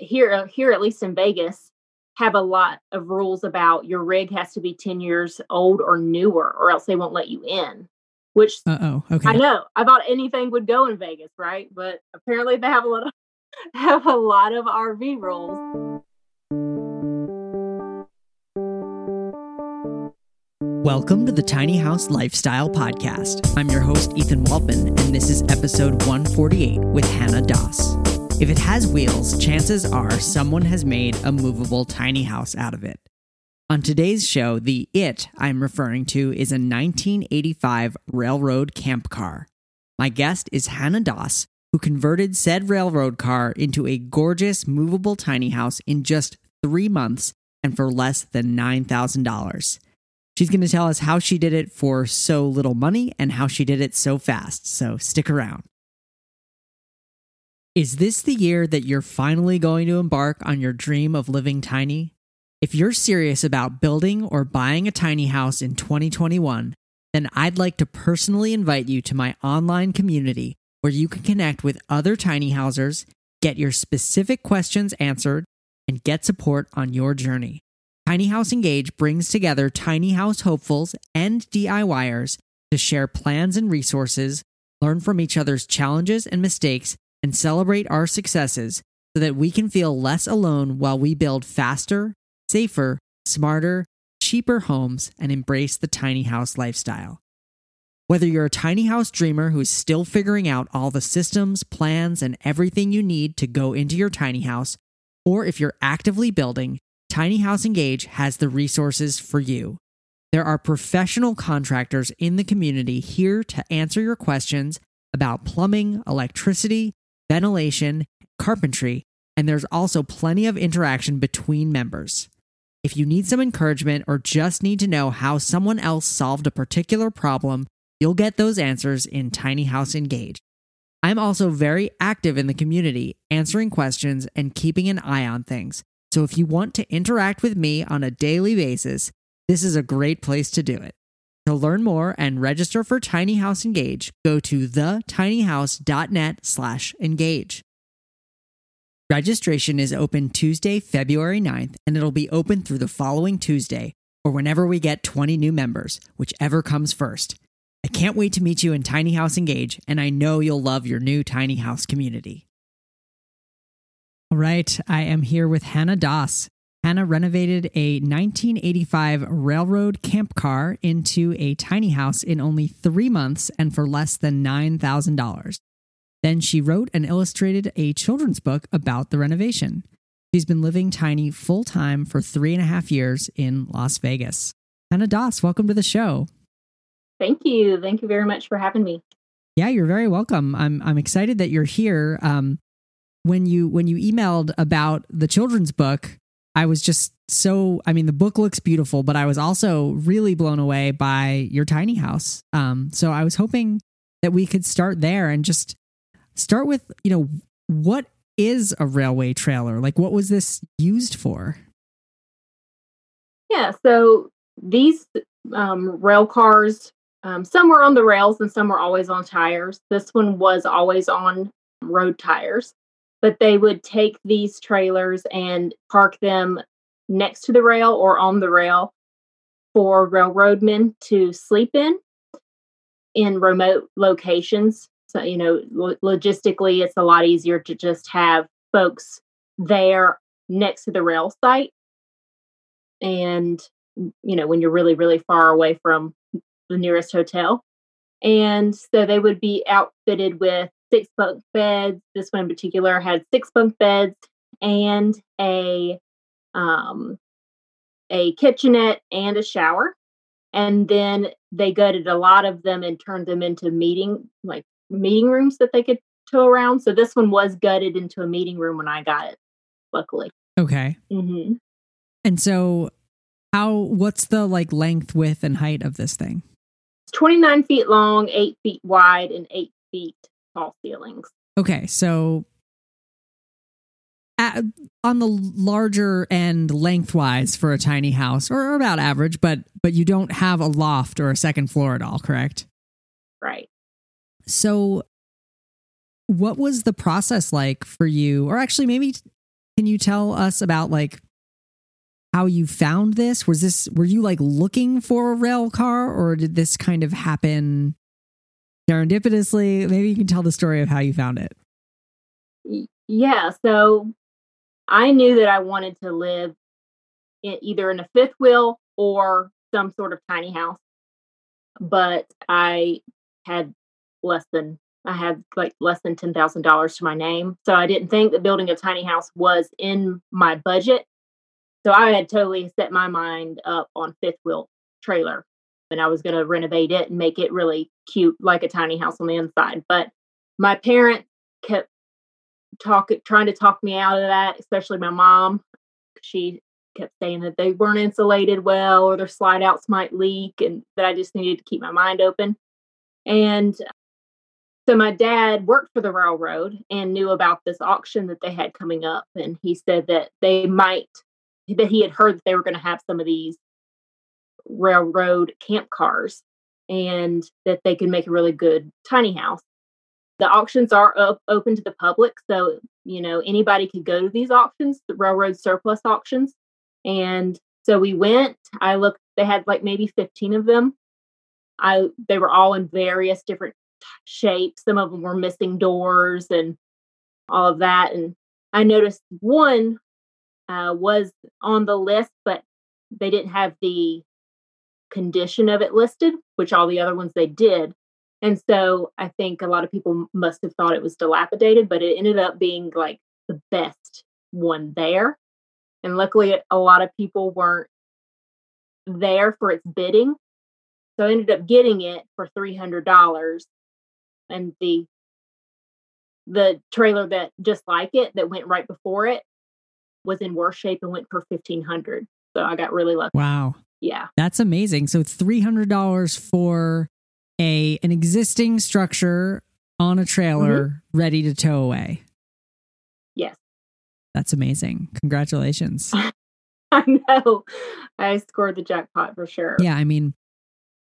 here at least in Vegas, have a lot of rules about your rig has to be 10 years old or newer, or else they won't let you in. Which okay. I know. I thought anything would go in Vegas, right? But apparently they have a lot of RV rules. Welcome to the Tiny House Lifestyle Podcast. I'm your host, Ethan Walpin, and this is episode 148 with Hannah Doss. If it has wheels, chances are someone has made a movable tiny house out of it. On today's show, the "it" I'm referring to is a 1985 railroad camp car. My guest is Hannah Doss, who converted said railroad car into a gorgeous movable tiny house in just 3 months and for less than $9,000. She's going to tell us how she did it for so little money and how she did it so fast, so stick around. Is this the year that you're finally going to embark on your dream of living tiny? If you're serious about building or buying a tiny house in 2021, then I'd like to personally invite you to my online community where you can connect with other tiny housers, get your specific questions answered, and get support on your journey. Tiny House Engage brings together tiny house hopefuls and DIYers to share plans and resources, learn from each other's challenges and mistakes, and celebrate our successes so that we can feel less alone while we build faster, safer, smarter, cheaper homes and embrace the tiny house lifestyle. Whether you're a tiny house dreamer who's still figuring out all the systems, plans, and everything you need to go into your tiny house, or if you're actively building, Tiny House Engage has the resources for you. There are professional contractors in the community here to answer your questions about plumbing, electricity, ventilation, carpentry, and there's also plenty of interaction between members. If you need some encouragement or just need to know how someone else solved a particular problem, you'll get those answers in Tiny House Engage. I'm also very active in the community, answering questions and keeping an eye on things. So if you want to interact with me on a daily basis, this is a great place to do it. To learn more and register for Tiny House Engage, go to thetinyhouse.net/engage. Registration is open Tuesday, February 9th, and it'll be open through the following Tuesday, or whenever we get 20 new members, whichever comes first. I can't wait to meet you in Tiny House Engage, and I know you'll love your new tiny house community. All right, I am here with Hannah Doss. Hannah renovated a 1985 railroad camp car into a tiny house in only 3 months and for less than $9,000. Then she wrote and illustrated a children's book about the renovation. She's been living tiny full-time for 3.5 years in Las Vegas. Hannah Doss, welcome to the show. Thank you. Thank you very much for having me. Yeah, you're very welcome. I'm excited that you're here. When you emailed about the children's book, I was just the book looks beautiful, but I was also really blown away by your tiny house. So I was hoping that we could start there and just start with, what is a railway trailer? Like, what was this used for? Yeah, so these rail cars, some were on the rails and some were always on tires. This one was always on road tires. But they would take these trailers and park them next to the rail or on the rail for railroadmen to sleep in remote locations. So, logistically, it's a lot easier to just have folks there next to the rail site. And, when you're really, really far away from the nearest hotel. And so they would be outfitted with 6 bunk beds. This one in particular had 6 bunk beds and a kitchenette and a shower. And then they gutted a lot of them and turned them into meeting rooms that they could tow around. So this one was gutted into a meeting room when I got it, luckily. Okay. Mm-hmm. And so what's the length, width, and height of this thing? It's 29 feet long, 8 feet wide, and 8 feet all ceilings. Okay, so on the larger end lengthwise for a tiny house, or about average, but you don't have a loft or a second floor at all, correct? Right. So what was the process like for you? Or actually, maybe Can you tell us about like how you found this? Were you like looking for a rail car, or did this kind of happen serendipitously? Maybe you can tell the story of how you found it. Yeah. So I knew that I wanted to live either in a fifth wheel or some sort of tiny house, but I had less than $10,000 to my name. So I didn't think that building a tiny house was in my budget. So I had totally set my mind up on fifth wheel trailer, and I was going to renovate it and make it really cute, like a tiny house on the inside. But my parents kept trying to talk me out of that, especially my mom. She kept saying that they weren't insulated well, or their slide outs might leak, and that I just needed to keep my mind open. And so my dad worked for the railroad and knew about this auction that they had coming up. And he said that he had heard that they were going to have some of these railroad camp cars, and that they could make a really good tiny house. The auctions are open to the public. So, anybody could go to these auctions, the railroad surplus auctions. And so we went, I looked, they had like maybe 15 of them. They were all in various different shapes. Some of them were missing doors and all of that. And I noticed one was on the list, but they didn't have the condition of it listed, which all the other ones they did. And so I think a lot of people must have thought it was dilapidated, but it ended up being like the best one there. And luckily, a lot of people weren't there for its bidding. So I ended up getting it for $300. And the trailer that just like it, that went right before it, was in worse shape and went for $1,500. So I got really lucky. Wow. Yeah. That's amazing. So $300 for an existing structure on a trailer ready to tow away. Yes. That's amazing. Congratulations. I know. I scored the jackpot for sure. Yeah. I mean,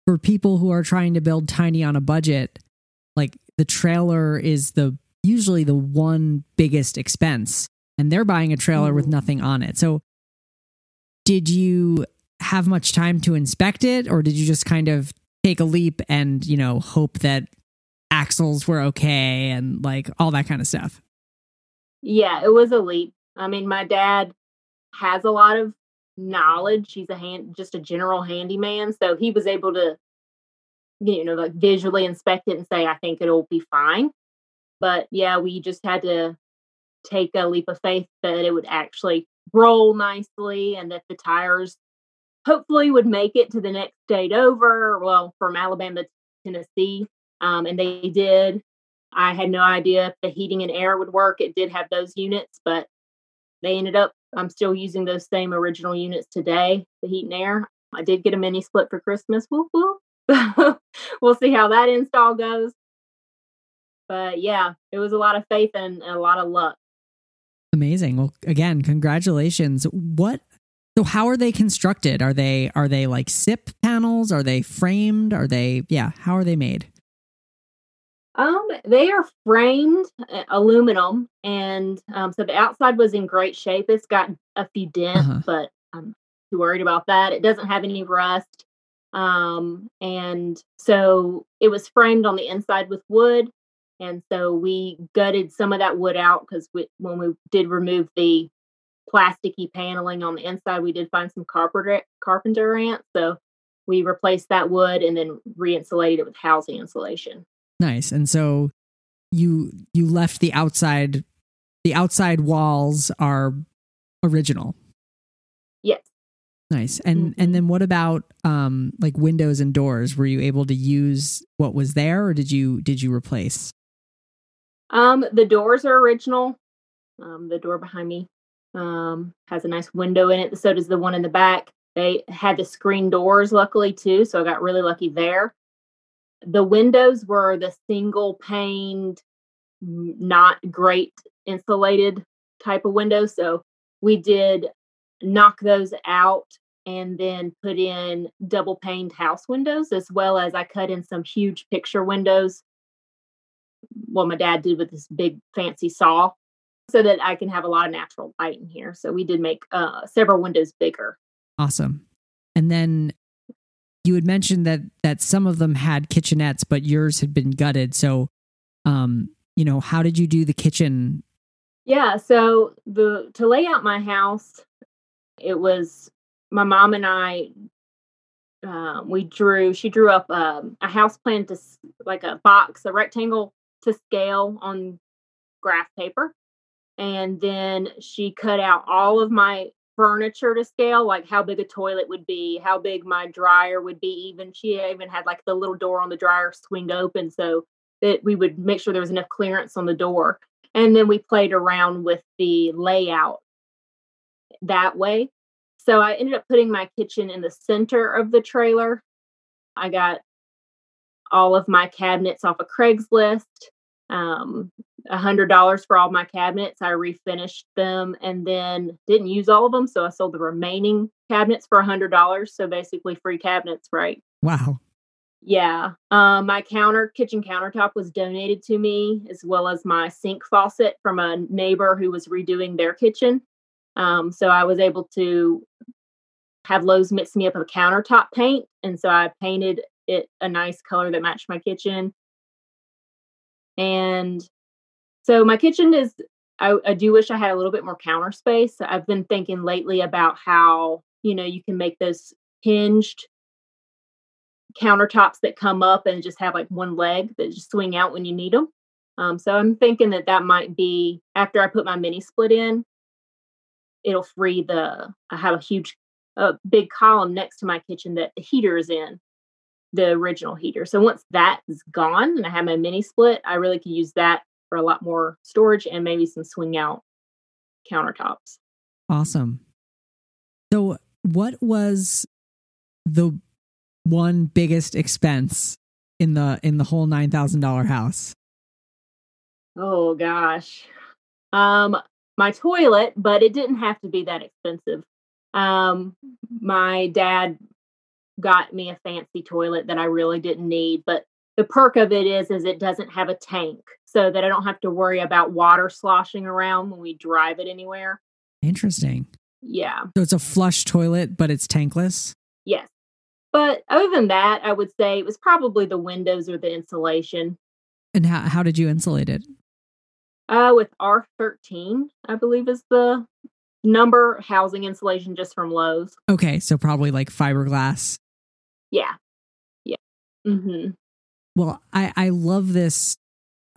for people who are trying to build tiny on a budget, like the trailer is usually the one biggest expense, and they're buying a trailer with nothing on it. So did you have much time to inspect it, or did you just kind of take a leap and, hope that axles were okay and like all that kind of stuff? Yeah, it was a leap. I mean, my dad has a lot of knowledge. He's just a general handyman. So he was able to, like visually inspect it and say, I think it'll be fine. But yeah, we just had to take a leap of faith that it would actually roll nicely, and that the tires hopefully would make it to the next state over. Well, from Alabama to Tennessee. And they did. I had no idea if the heating and air would work. It did have those units, but they ended up, I'm still using those same original units today, the heat and air. I did get a mini split for Christmas. Woof, woof. We'll see how that install goes. But yeah, it was a lot of faith and a lot of luck. Amazing. Well, again, congratulations. So how are they constructed? Are they like SIP panels? Are they framed? How are they made? They are framed aluminum, and so the outside was in great shape. It's got a few dents, but I'm too worried about that. It doesn't have any rust, and so it was framed on the inside with wood, and so we gutted some of that wood out, because when we did remove the plasticky paneling on the inside, we did find some carpenter ants, so we replaced that wood and then re-insulated it with housing insulation. Nice. And so you left the outside walls are original. Yes. Nice. And and then what about like windows and doors? Were you able to use what was there, or did you replace? The doors are original. The door behind me has a nice window in it. So does the one in the back. They had the screen doors, luckily, too. So I got really lucky there. The windows were the single paned, not great insulated type of windows. So we did knock those out and then put in double paned house windows, as well as I cut in some huge picture windows. Well, my dad did with this big fancy saw. so that I can have a lot of natural light in here. So we did make several windows bigger. Awesome. And then you had mentioned that some of them had kitchenettes, but yours had been gutted. So, how did you do the kitchen? Yeah. So to lay out my house, it was my mom and I, she drew up a house plan to like a box, a rectangle to scale on graph paper. And then she cut out all of my furniture to scale, like how big a toilet would be, how big my dryer would be. Even she even had like the little door on the dryer swing open so that we would make sure there was enough clearance on the door. And then we played around with the layout that way. So I ended up putting my kitchen in the center of the trailer. I got all of my cabinets off of Craigslist. $100 for all my cabinets. I refinished them and then didn't use all of them. So I sold the remaining cabinets for $100. So basically free cabinets, right? Wow. Yeah. My kitchen countertop was donated to me, as well as my sink faucet from a neighbor who was redoing their kitchen. So I was able to have Lowe's mix me up a countertop paint. And so I painted it a nice color that matched my kitchen. And so my kitchen is, I do wish I had a little bit more counter space. I've been thinking lately about how, you can make those hinged countertops that come up and just have like one leg that just swing out when you need them. So I'm thinking that might be, after I put my mini split in, it'll free I have a big column next to my kitchen that the heater is in, the original heater. So once that is gone and I have my mini split, I really could use that for a lot more storage and maybe some swing out countertops. Awesome. So what was the one biggest expense in the whole $9,000 house? Oh gosh. My toilet, but it didn't have to be that expensive. My dad got me a fancy toilet that I really didn't need, but the perk of it is it doesn't have a tank, so that I don't have to worry about water sloshing around when we drive it anywhere. Interesting. Yeah. So it's a flush toilet, but it's tankless? Yes. But other than that, I would say it was probably the windows or the insulation. And how did you insulate it? With R13, I believe is the number, housing insulation just from Lowe's. Okay. So probably like fiberglass. Yeah. Yeah. Mm-hmm. Well, I love this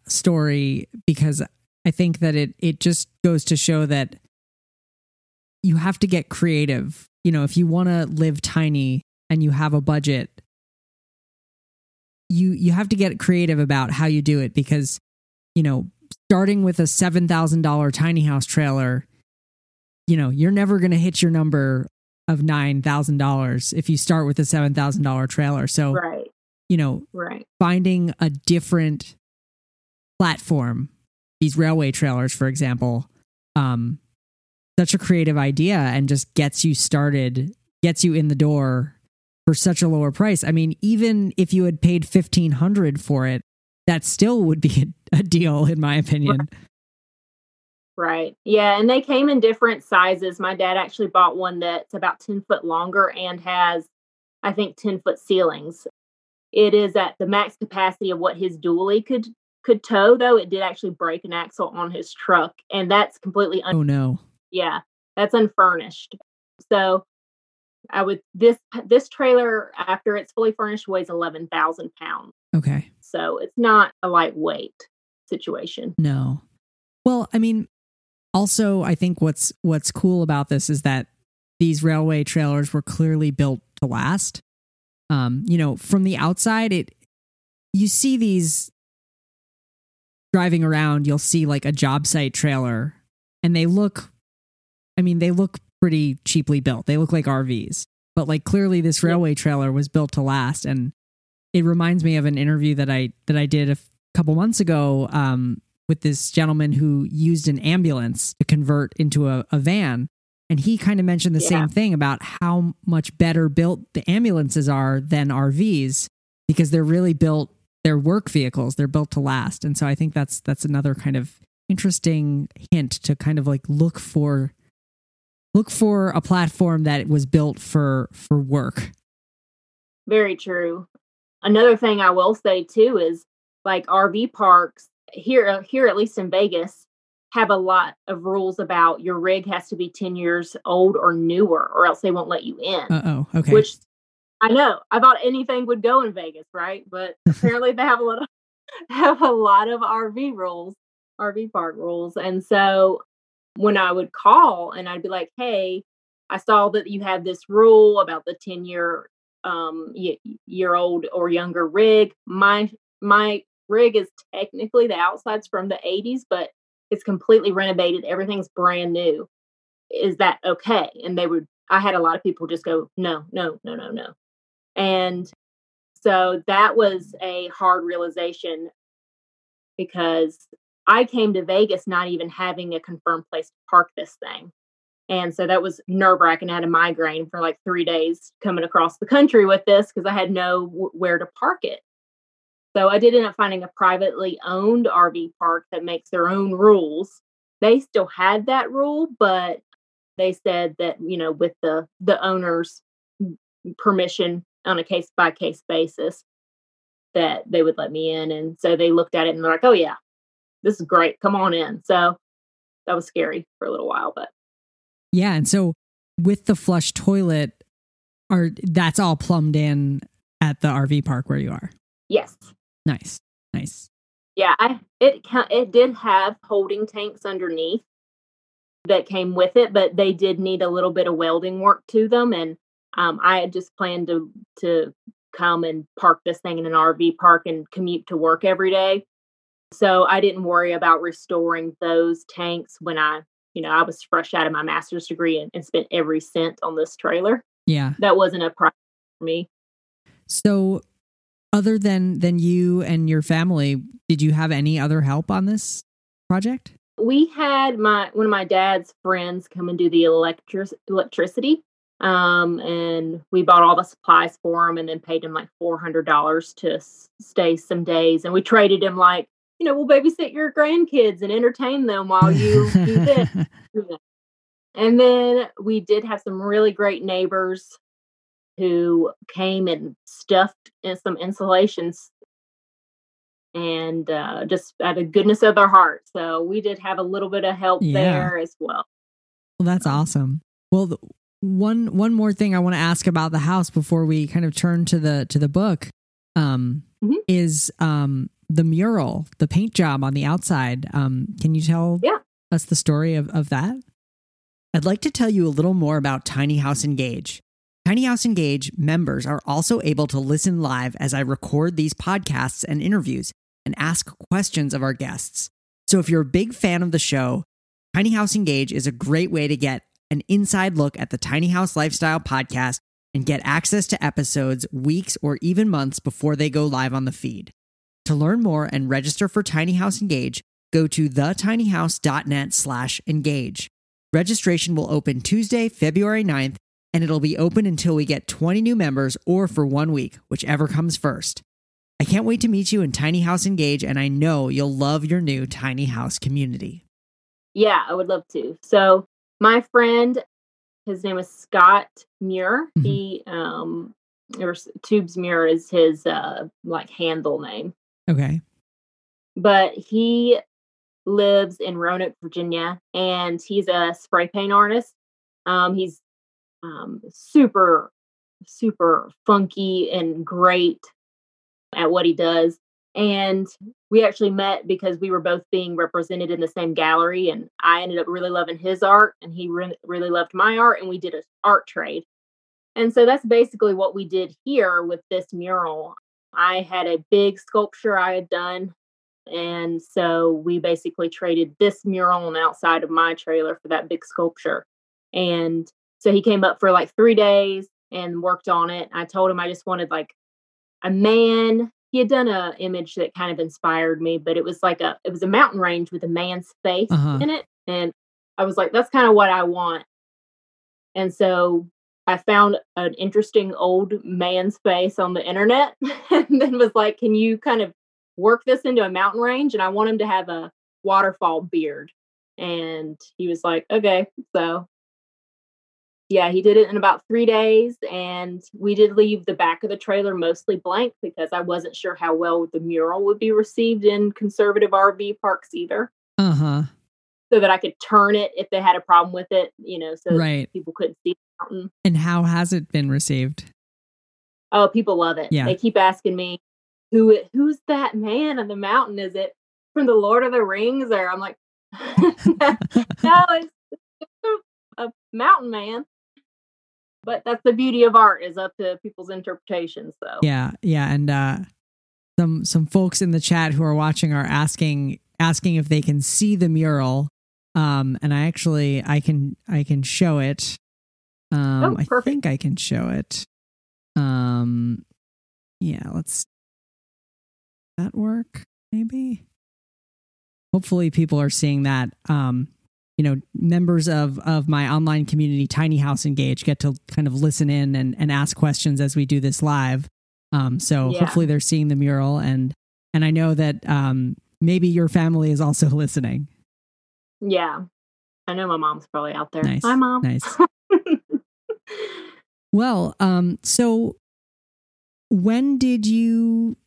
story because I think that it just goes to show that you have to get creative. If you want to live tiny and you have a budget, you have to get creative about how you do it because, starting with a $7,000 tiny house trailer, you're never going to hit your number of $9,000 if you start with a $7,000 trailer. So, right. Finding a different platform, these railway trailers, for example, such a creative idea and just gets you started, gets you in the door for such a lower price. I mean, even if you had paid $1,500 for it, that still would be a deal, in my opinion. Right. Yeah. And they came in different sizes. My dad actually bought one that's about 10 foot longer and has, I think, 10 foot ceilings. It is at the max capacity of what his dually could tow, though it did actually break an axle on his truck, and that's completely oh no. Yeah, that's unfurnished. So I would this trailer, after it's fully furnished, weighs 11,000 pounds. Okay. So it's not a lightweight situation. No. Well, I mean, also I think what's cool about this is that these railway trailers were clearly built to last. From the outside, you see these driving around, you'll see like a job site trailer and they look pretty cheaply built. They look like RVs, but like clearly this railway trailer was built to last. And it reminds me of an interview that I did a couple months ago with this gentleman who used an ambulance to convert into a van. And he kind of mentioned the same thing about how much better built the ambulances are than RVs because they're really built. They're work vehicles. They're built to last. And so I think that's another kind of interesting hint to kind of like look for a platform that was built for work. Very true. Another thing I will say too is like RV parks here, at least in Vegas, have a lot of rules about your rig has to be 10 years old or newer, or else they won't let you in. Uh-oh, okay. Which I know, I thought anything would go in Vegas, right? But apparently they have a lot of RV rules, RV park rules. And so when I would call and I'd be like, hey, I saw that you had this rule about the 10-year year old or younger rig. My rig is technically the outside's from the 80s, but it's completely renovated. Everything's brand new. Is that okay? And I had a lot of people just go, no, no, no, no, no. And so that was a hard realization, because I came to Vegas not even having a confirmed place to park this thing. And so that was nerve-wracking. I had a migraine for like 3 days coming across the country with this, because I had nowhere to park it. So I did end up finding a privately owned RV park that makes their own rules. They still had that rule, but they said that, you know, with the owner's permission on a case-by-case basis, that they would let me in. And so they looked at it and they're like, oh, yeah, this is great. Come on in. So that was scary for a little while. But yeah. And so with the flush toilet, that's all plumbed in at the RV park where you are? Yes. Nice. Yeah, it did have holding tanks underneath that came with it, but they did need a little bit of welding work to them. And I had just planned to come and park this thing in an RV park and commute to work every day. So I didn't worry about restoring those tanks when I was fresh out of my master's degree and spent every cent on this trailer. Yeah, that wasn't a problem for me. So, other than you and your family, did you have any other help on this project? We had one of my dad's friends come and do the electricity. And we bought all the supplies for him and then paid him like $400 to stay some days. And we traded him like, you know, we'll babysit your grandkids and entertain them while you do this. And then we did have some really great neighbors who came and stuffed in some insulations and just out of goodness of their heart. So we did have a little bit of help there as well. Well, that's awesome. Well, one more thing I want to ask about the house before we kind of turn to the book is the mural, the paint job on the outside. Can you tell us the story of that? I'd like to tell you a little more about Tiny House Engage. Tiny House Engage members are also able to listen live as I record these podcasts and interviews and ask questions of our guests. So if you're a big fan of the show, Tiny House Engage is a great way to get an inside look at the Tiny House Lifestyle Podcast and get access to episodes weeks or even months before they go live on the feed. To learn more and register for Tiny House Engage, go to thetinyhouse.net/engage. Registration will open Tuesday, February 9th, and it'll be open until we get 20 new members or for 1 week, whichever comes first. I can't wait to meet you in Tiny House Engage, and I know you'll love your new tiny house community. Yeah, I would love to. So my friend, his name is Scott Muir. Mm-hmm. He, or Tubes Muir is his handle name. Okay. But he lives in Roanoke, Virginia, and he's a spray paint artist. He's super, super funky and great at what he does. And we actually met because we were both being represented in the same gallery, and I ended up really loving his art, and he really loved my art, and we did an art trade. And so that's basically what we did here with this mural. I had a big sculpture I had done, and so we basically traded this mural on the outside of my trailer for that big sculpture. And so he came up for like 3 days and worked on it. I told him I just wanted like a man. He had done an image that kind of inspired me, but it was like it was a mountain range with a man's face in it. And I was like, that's kind of what I want. And so I found an interesting old man's face on the internet and then was like, can you kind of work this into a mountain range? And I want him to have a waterfall beard. And he was like, okay. So yeah, he did it in about 3 days. And we did leave the back of the trailer mostly blank because I wasn't sure how well the mural would be received in conservative RV parks either. Uh-huh. So that I could turn it if they had a problem with it, you know, so right. people couldn't see the mountain. And how has it been received? Oh, people love it. Yeah. They keep asking me, who's that man on the mountain? Is it from the Lord of the Rings? Or I'm like, no, it's a mountain man. But that's the beauty of art, is up to people's interpretation. So yeah, and some folks in the chat who are watching are asking if they can see the mural. And I actually I can show it. Oh, perfect. I think I can show it. Yeah, let's that work maybe. Hopefully people are seeing that. You know, members of my online community, Tiny House Engage, get to kind of listen in and ask questions as we do this live. So yeah. Hopefully they're seeing the mural, and I know that maybe your family is also listening. Yeah. I know my mom's probably out there. Nice. Hi, Mom. Nice. Well, so when did you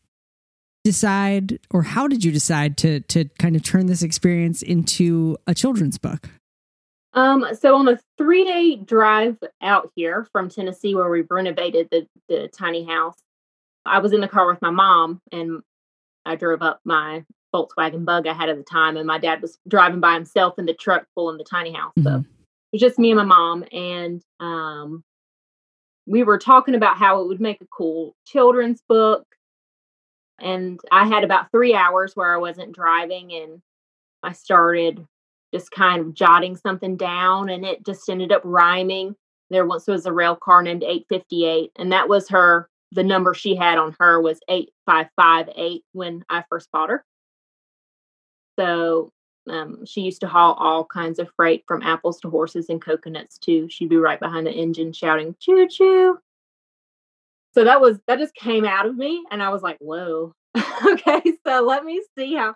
decide, or how did you decide to kind of turn this experience into a children's book? So on a 3-day drive out here from Tennessee, where we renovated the tiny house, I was in the car with my mom, and I drove up my Volkswagen Bug I had at the time, and my dad was driving by himself in the truck full in the tiny house. Mm-hmm. So it was just me and my mom, and we were talking about how it would make a cool children's book. And I had about 3 hours where I wasn't driving, and I started just kind of jotting something down, and it just ended up rhyming. There once was a rail car named 858, and that was the number she had on her was 8558 when I first bought her. So she used to haul all kinds of freight, from apples to horses and coconuts too. She'd be right behind the engine shouting, choo choo. So that just came out of me, and I was like, whoa, okay, so let me see how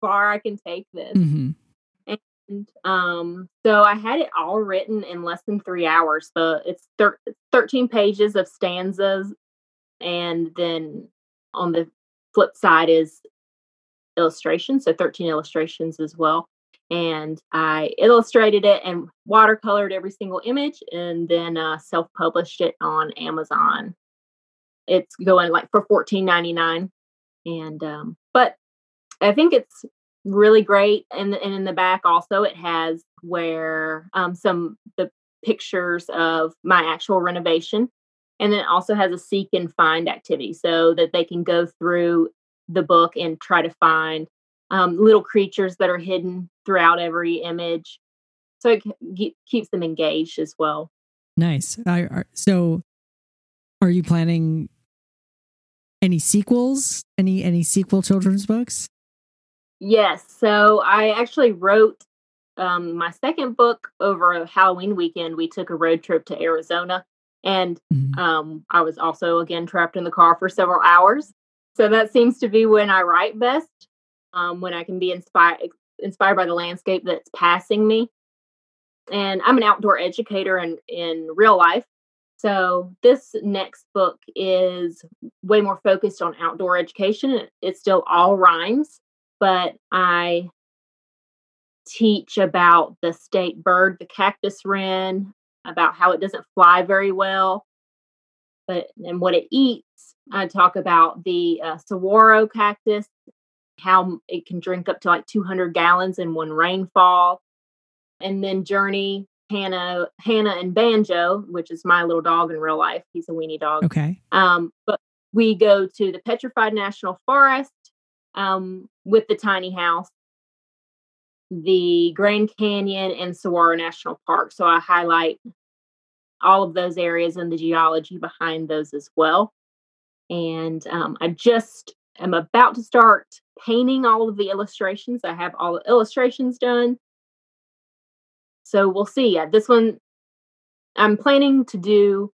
far I can take this. Mm-hmm. And so I had it all written in less than 3 hours. So it's 13 pages of stanzas. And then on the flip side is illustrations. So 13 illustrations as well. And I illustrated it and watercolored every single image, and then self-published it on Amazon. It's going like for $14.99. And, but I think it's really great. And in the back also, it has where, the pictures of my actual renovation, and then it also has a seek and find activity so that they can go through the book and try to find, little creatures that are hidden throughout every image. So it keeps them engaged as well. Nice. So are you planning any sequels? Any sequel children's books? Yes. So I actually wrote my second book over a Halloween weekend. We took a road trip to Arizona, and mm-hmm. I was also again trapped in the car for several hours. So that seems to be when I write best, when I can be inspired by the landscape that's passing me. And I'm an outdoor educator in real life. So this next book is way more focused on outdoor education. It's still all rhymes, but I teach about the state bird, the cactus wren, about how it doesn't fly very well, and what it eats. I talk about the saguaro cactus, how it can drink up to like 200 gallons in one rainfall, and then Journey, Hannah and Banjo, which is my little dog in real life. He's a weenie dog. Okay. But we go to the Petrified National Forest with the tiny house, the Grand Canyon, and Saguaro National Park. So I highlight all of those areas and the geology behind those as well. And I'm about to start painting all of the illustrations. I have all the illustrations done. So we'll see. This one, I'm planning to do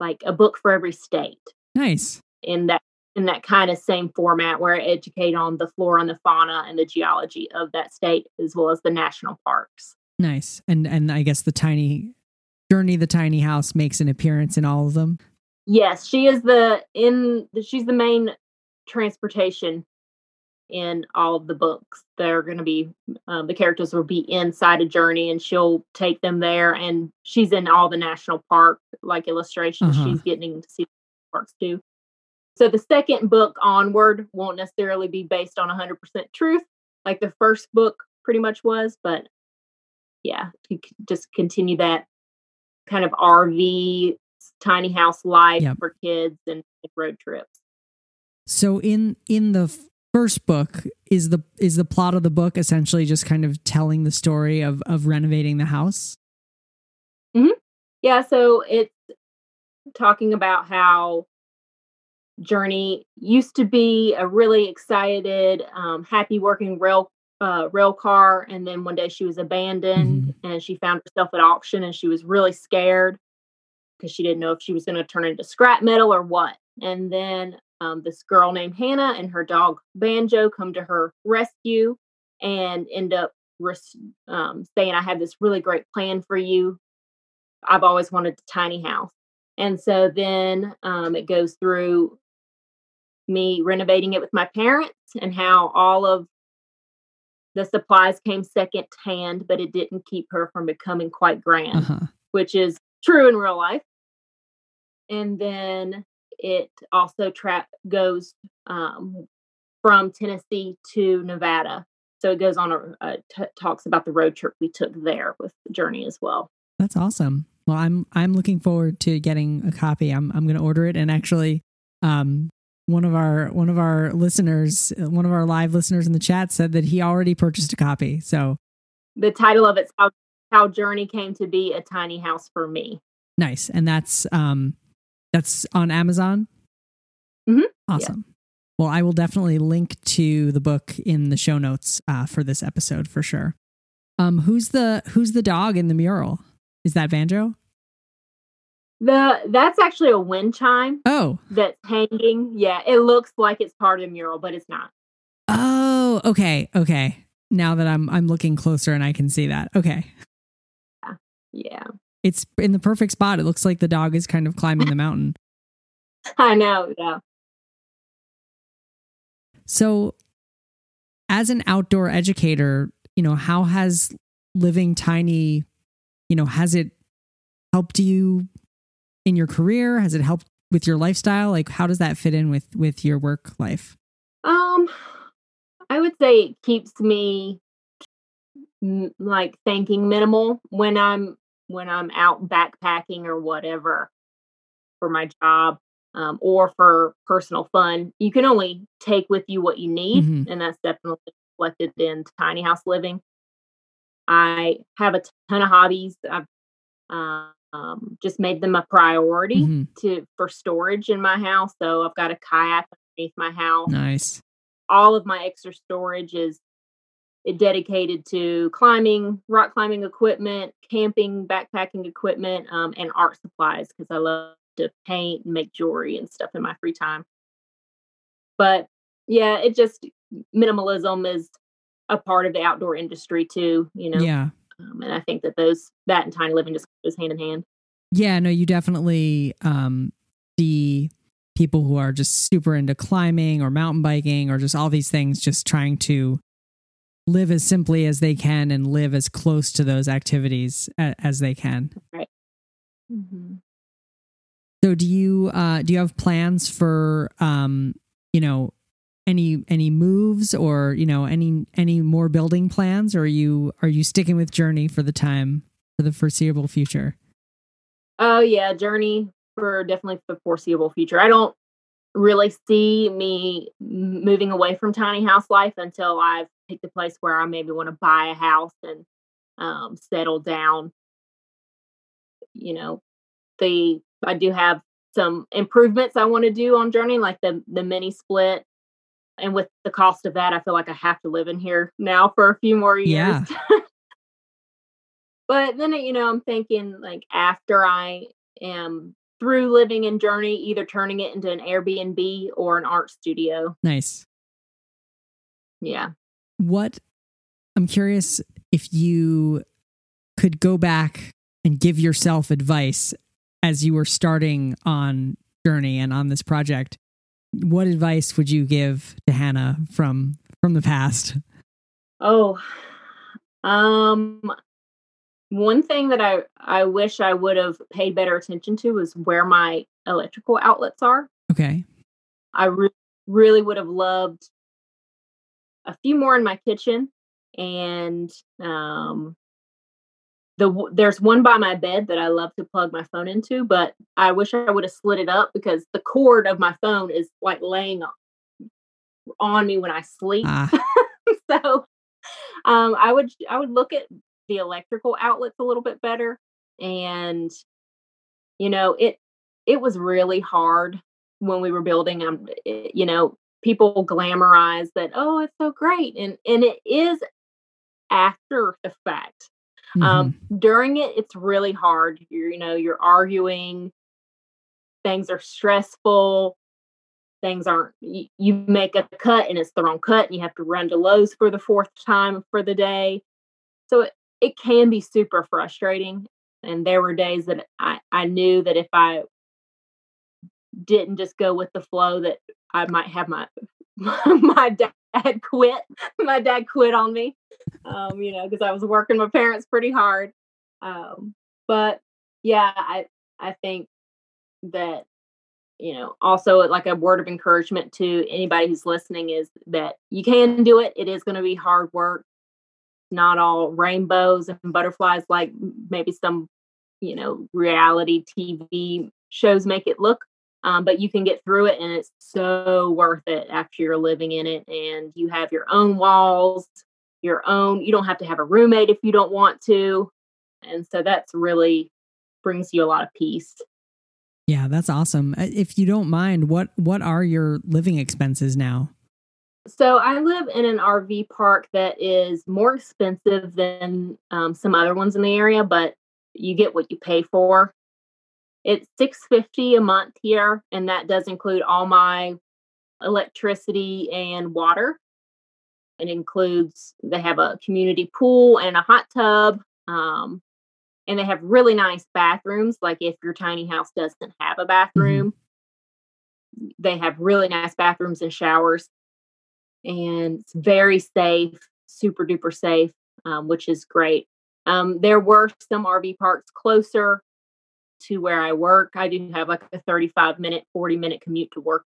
like a book for every state. Nice. In that in that kind of same format where I educate on the flora and the fauna and the geology of that state, as well as the national parks. Nice. And I guess the tiny house makes an appearance in all of them. Yes, she's the main transportation in all of the books. They're going to be, the characters will be inside a journey, and she'll take them there. And she's in all the national park, like illustrations. Uh-huh. She's getting to see parks too. So the second book onward won't necessarily be based on 100% truth, like the first book pretty much was, but yeah, you can just continue that kind of RV, tiny house life for kids and road trips. So in the first book, is the plot of the book essentially just kind of telling the story of renovating the house? Mm-hmm. Yeah, so it's talking about how Journey used to be a really excited, happy working rail car, and then one day she was abandoned, mm-hmm. and she found herself at auction, and she was really scared because she didn't know if she was going to turn into scrap metal or what. And then this girl named Hannah and her dog Banjo come to her rescue and end up saying, "I have this really great plan for you. I've always wanted a tiny house." And so then it goes through me renovating it with my parents and how all of the supplies came second hand, but it didn't keep her from becoming quite grand, uh-huh. which is true in real life. And then it also goes from Tennessee to Nevada. So it goes on, talks about the road trip we took there with Journey as well. That's awesome. Well, I'm looking forward to getting a copy. I'm going to order it, and actually, one of our live listeners in the chat said that he already purchased a copy. So, the title of it's how Journey Came to Be a Tiny House for Me. Nice, and that's on Amazon. Mm-hmm. Awesome. Yeah. Well, I will definitely link to the book in the show notes for this episode for sure. Who's the dog in the mural? Is that Banjo? That's actually a wind chime. Oh, that's hanging. Yeah, it looks like it's part of the mural, but it's not. Oh, okay. Now that I'm looking closer and I can see that. Okay. Yeah. It's in the perfect spot. It looks like the dog is kind of climbing the mountain. I know. Yeah. So, as an outdoor educator, how has living tiny, has it helped you in your career? Has it helped with your lifestyle? Like, how does that fit in with your work life? I would say it keeps me like thinking minimal when I'm out backpacking or whatever for my job, or for personal fun. You can only take with you what you need. Mm-hmm. And that's definitely reflected in tiny house living. I have a ton of hobbies. I've just made them a priority mm-hmm. for storage in my house. So I've got a kayak underneath my house. Nice. All of my extra storage is dedicated to climbing, rock climbing equipment, camping, backpacking equipment, and art supplies, because I love to paint and make jewelry and stuff in my free time. But yeah, it just, minimalism is a part of the outdoor industry too, Yeah. And I think that that and tiny living just goes hand in hand. Yeah, no, you definitely see people who are just super into climbing or mountain biking or just all these things, just trying to live as simply as they can and live as close to those activities as they can. Right. Mm-hmm. So do you have plans for, any moves or, any more building plans, or are you sticking with Journey for the foreseeable future? Oh yeah. Journey definitely for the foreseeable future. I don't really see me moving away from tiny house life until I've picked a place where I maybe want to buy a house and, settle down. I do have some improvements I want to do on Journey, like the mini split. And with the cost of that, I feel like I have to live in here now for a few more years. Yeah. But then, I'm thinking like after I am through Living in Journey, either turning it into an Airbnb or an art studio. Nice. Yeah. What, I'm curious if you could go back and give yourself advice as you were starting on Journey and on this project, what advice would you give to Hannah from the past? Oh, one thing that I wish I would have paid better attention to was where my electrical outlets are. Okay. I really would have loved a few more in my kitchen, and there's one by my bed that I love to plug my phone into, but I wish I would have slid it up because the cord of my phone is like laying on me when I sleep. So I would look at the electrical outlets a little bit better. And, you know, it was really hard when we were building. You know, people glamorize that, oh, it's so great. And it is after the fact. Mm-hmm. During it, it's really hard. You're arguing. Things are stressful. Things aren't, you make a cut and it's the wrong cut and you have to run to Lowe's for the fourth time for the day. So it can be super frustrating. And there were days that I knew that if I didn't just go with the flow that I might have my dad quit on me, because I was working my parents pretty hard. But yeah, I think that, also like a word of encouragement to anybody who's listening is that you can do it. It is going to be hard work. Not all rainbows and butterflies, like maybe some, reality TV shows make it look, but you can get through it, and it's so worth it after you're living in it and you have your own walls, you don't have to have a roommate if you don't want to. And so that's really brings you a lot of peace. Yeah, that's awesome. If you don't mind, what are your living expenses now? So I live in an RV park that is more expensive than some other ones in the area, but you get what you pay for. It's $650 a month here, and that does include all my electricity and water. It includes, they have a community pool and a hot tub, and they have really nice bathrooms. Like if your tiny house doesn't have a bathroom, mm-hmm. They have really nice bathrooms and showers. And it's very safe, super duper safe, which is great. There were some RV parks closer to where I work. I do have like a 35-minute, 40-minute commute to work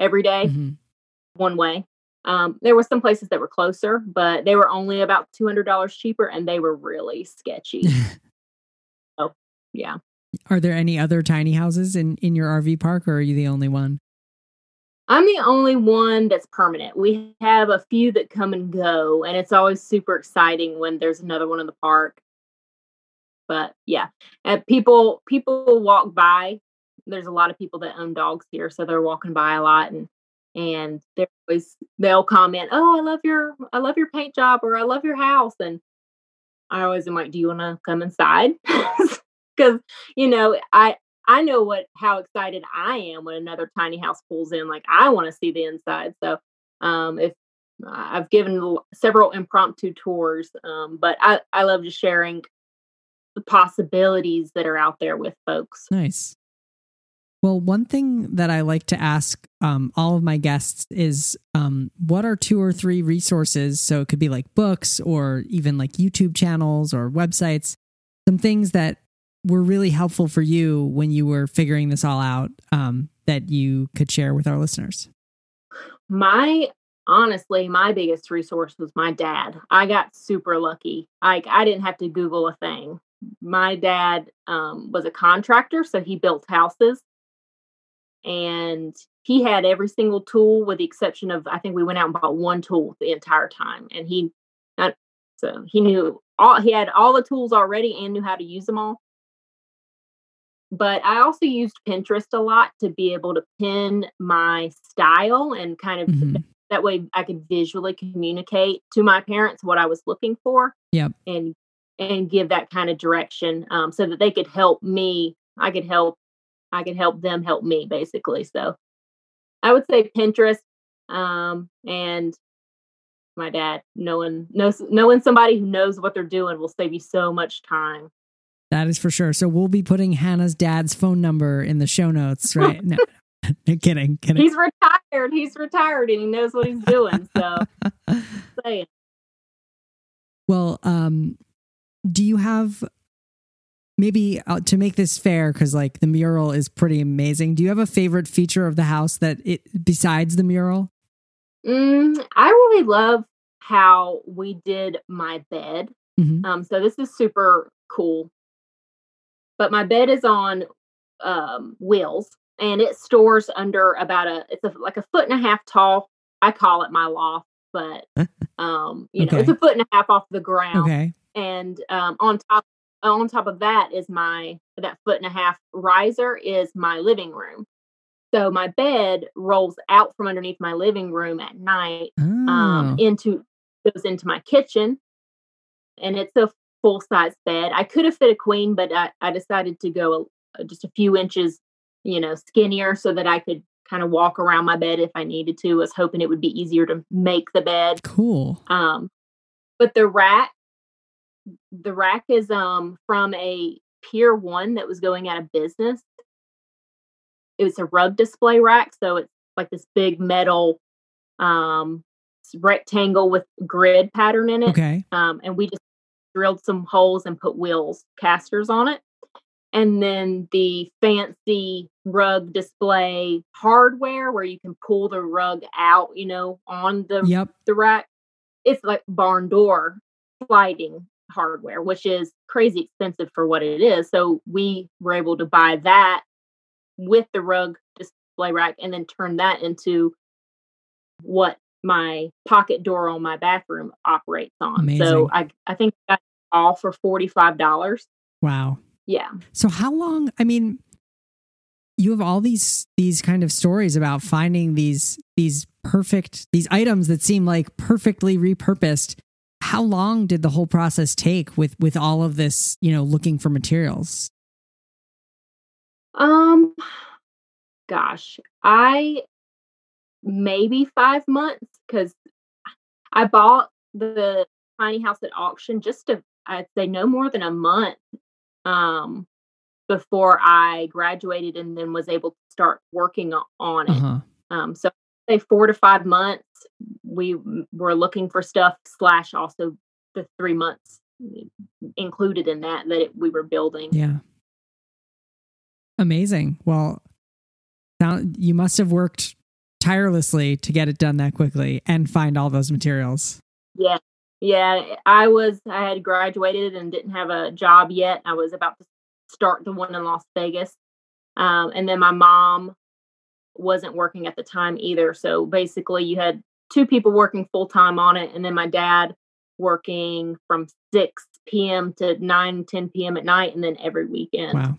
every day, mm-hmm. one way. There were some places that were closer, but they were only about $200 cheaper, and they were really sketchy. Oh, yeah. Are there any other tiny houses in your RV park, or are you the only one? I'm the only one that's permanent. We have a few that come and go, and it's always super exciting when there's another one in the park. But yeah, and people walk by. There's a lot of people that own dogs here, so they're walking by a lot, and they'll comment, "Oh, I love your paint job," or "I love your house," and I always am like, "Do you want to come inside?" Because I know how excited I am when another tiny house pulls in. Like, I want to see the inside. So if I've given several impromptu tours, but I love just sharing the possibilities that are out there with folks. Nice. Well, one thing that I like to ask all of my guests is what are 2 or 3 resources? So it could be like books or even like YouTube channels or websites, some things that were really helpful for you when you were figuring this all out that you could share with our listeners? Honestly, my biggest resource was my dad. I got super lucky. I didn't have to Google a thing. My dad was a contractor, so he built houses, and he had every single tool with the exception of, I think we went out and bought one tool the entire time. And he knew all, he had all the tools already and knew how to use them all. But I also used Pinterest a lot to be able to pin my style and kind of mm-hmm. that way I could visually communicate to my parents what I was looking for. Yep. And give that kind of direction so that they could help me. I could help I could help them help me, basically. So I would say Pinterest, and my dad. Knowing somebody who knows what they're doing will save you so much time. That is for sure. So we'll be putting Hannah's dad's phone number in the show notes, right? No, kidding. He's retired and he knows what he's doing. So well, do you have, maybe to make this fair, because like the mural is pretty amazing, do you have a favorite feature of the house that it besides the mural? I really love how we did my bed. Mm-hmm. So this is super cool. But my bed is on wheels, and it stores under like a 1.5 feet tall. I call it my loft, but okay. It's 1.5 feet off the ground. Okay. And on top of that is that 1.5 feet riser is my living room. So my bed rolls out from underneath my living room at night, goes into my kitchen, and it's a full size bed. I could have fit a queen, but I decided to go just a few inches, skinnier so that I could kind of walk around my bed if I needed to. I was hoping it would be easier to make the bed. Cool. But the rack is from a Pier 1 that was going out of business. It was a rug display rack, so it's like this big metal rectangle with grid pattern in it. Okay. And we just drilled some holes and put wheels, casters on it. And then the fancy rug display hardware where you can pull the rug out, on the rack. It's like barn door sliding hardware, which is crazy expensive for what it is. So we were able to buy that with the rug display rack and then turn that into what my pocket door on my bathroom operates on. Amazing. So I think that's all for $45. Wow. Yeah. So how long, you have all these kind of stories about finding these items that seem like perfectly repurposed. How long did the whole process take with all of this, looking for materials? Gosh, maybe 5 months, because I bought the tiny house at auction I'd say no more than a month, before I graduated and then was able to start working on it. Uh-huh. So I'd say 4 to 5 months, we were looking for stuff / also the 3 months included in that we were building. Yeah. Amazing. Well, you must have worked tirelessly to get it done that quickly and find all those materials. Yeah. Yeah. I had graduated and didn't have a job yet. I was about to start the one in Las Vegas. And then my mom wasn't working at the time either. So basically you had two people working full time on it. And then my dad working from 6 p.m. to 10 p.m. at night. And then every weekend. Wow.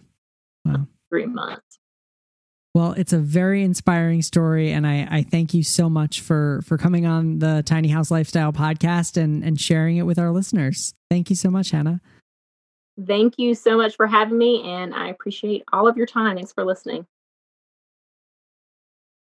3 months. Well, it's a very inspiring story, and I thank you so much for coming on the Tiny House Lifestyle podcast and sharing it with our listeners. Thank you so much, Hannah. Thank you so much for having me, and I appreciate all of your time. Thanks for listening.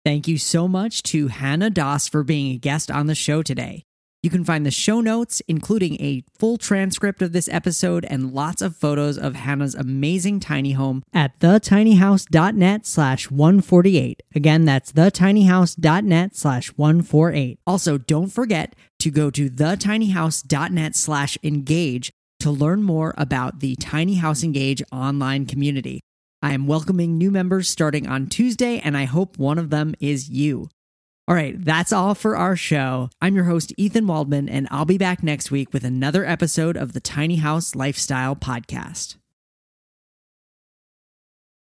Thank you so much to Hannah Doss for being a guest on the show today. You can find the show notes, including a full transcript of this episode and lots of photos of Hannah's amazing tiny home at thetinyhouse.net/148. Again, that's thetinyhouse.net/148. Also, don't forget to go to thetinyhouse.net/engage to learn more about the Tiny House Engage online community. I am welcoming new members starting on Tuesday, and I hope one of them is you. All right, that's all for our show. I'm your host, Ethan Waldman, and I'll be back next week with another episode of the Tiny House Lifestyle Podcast.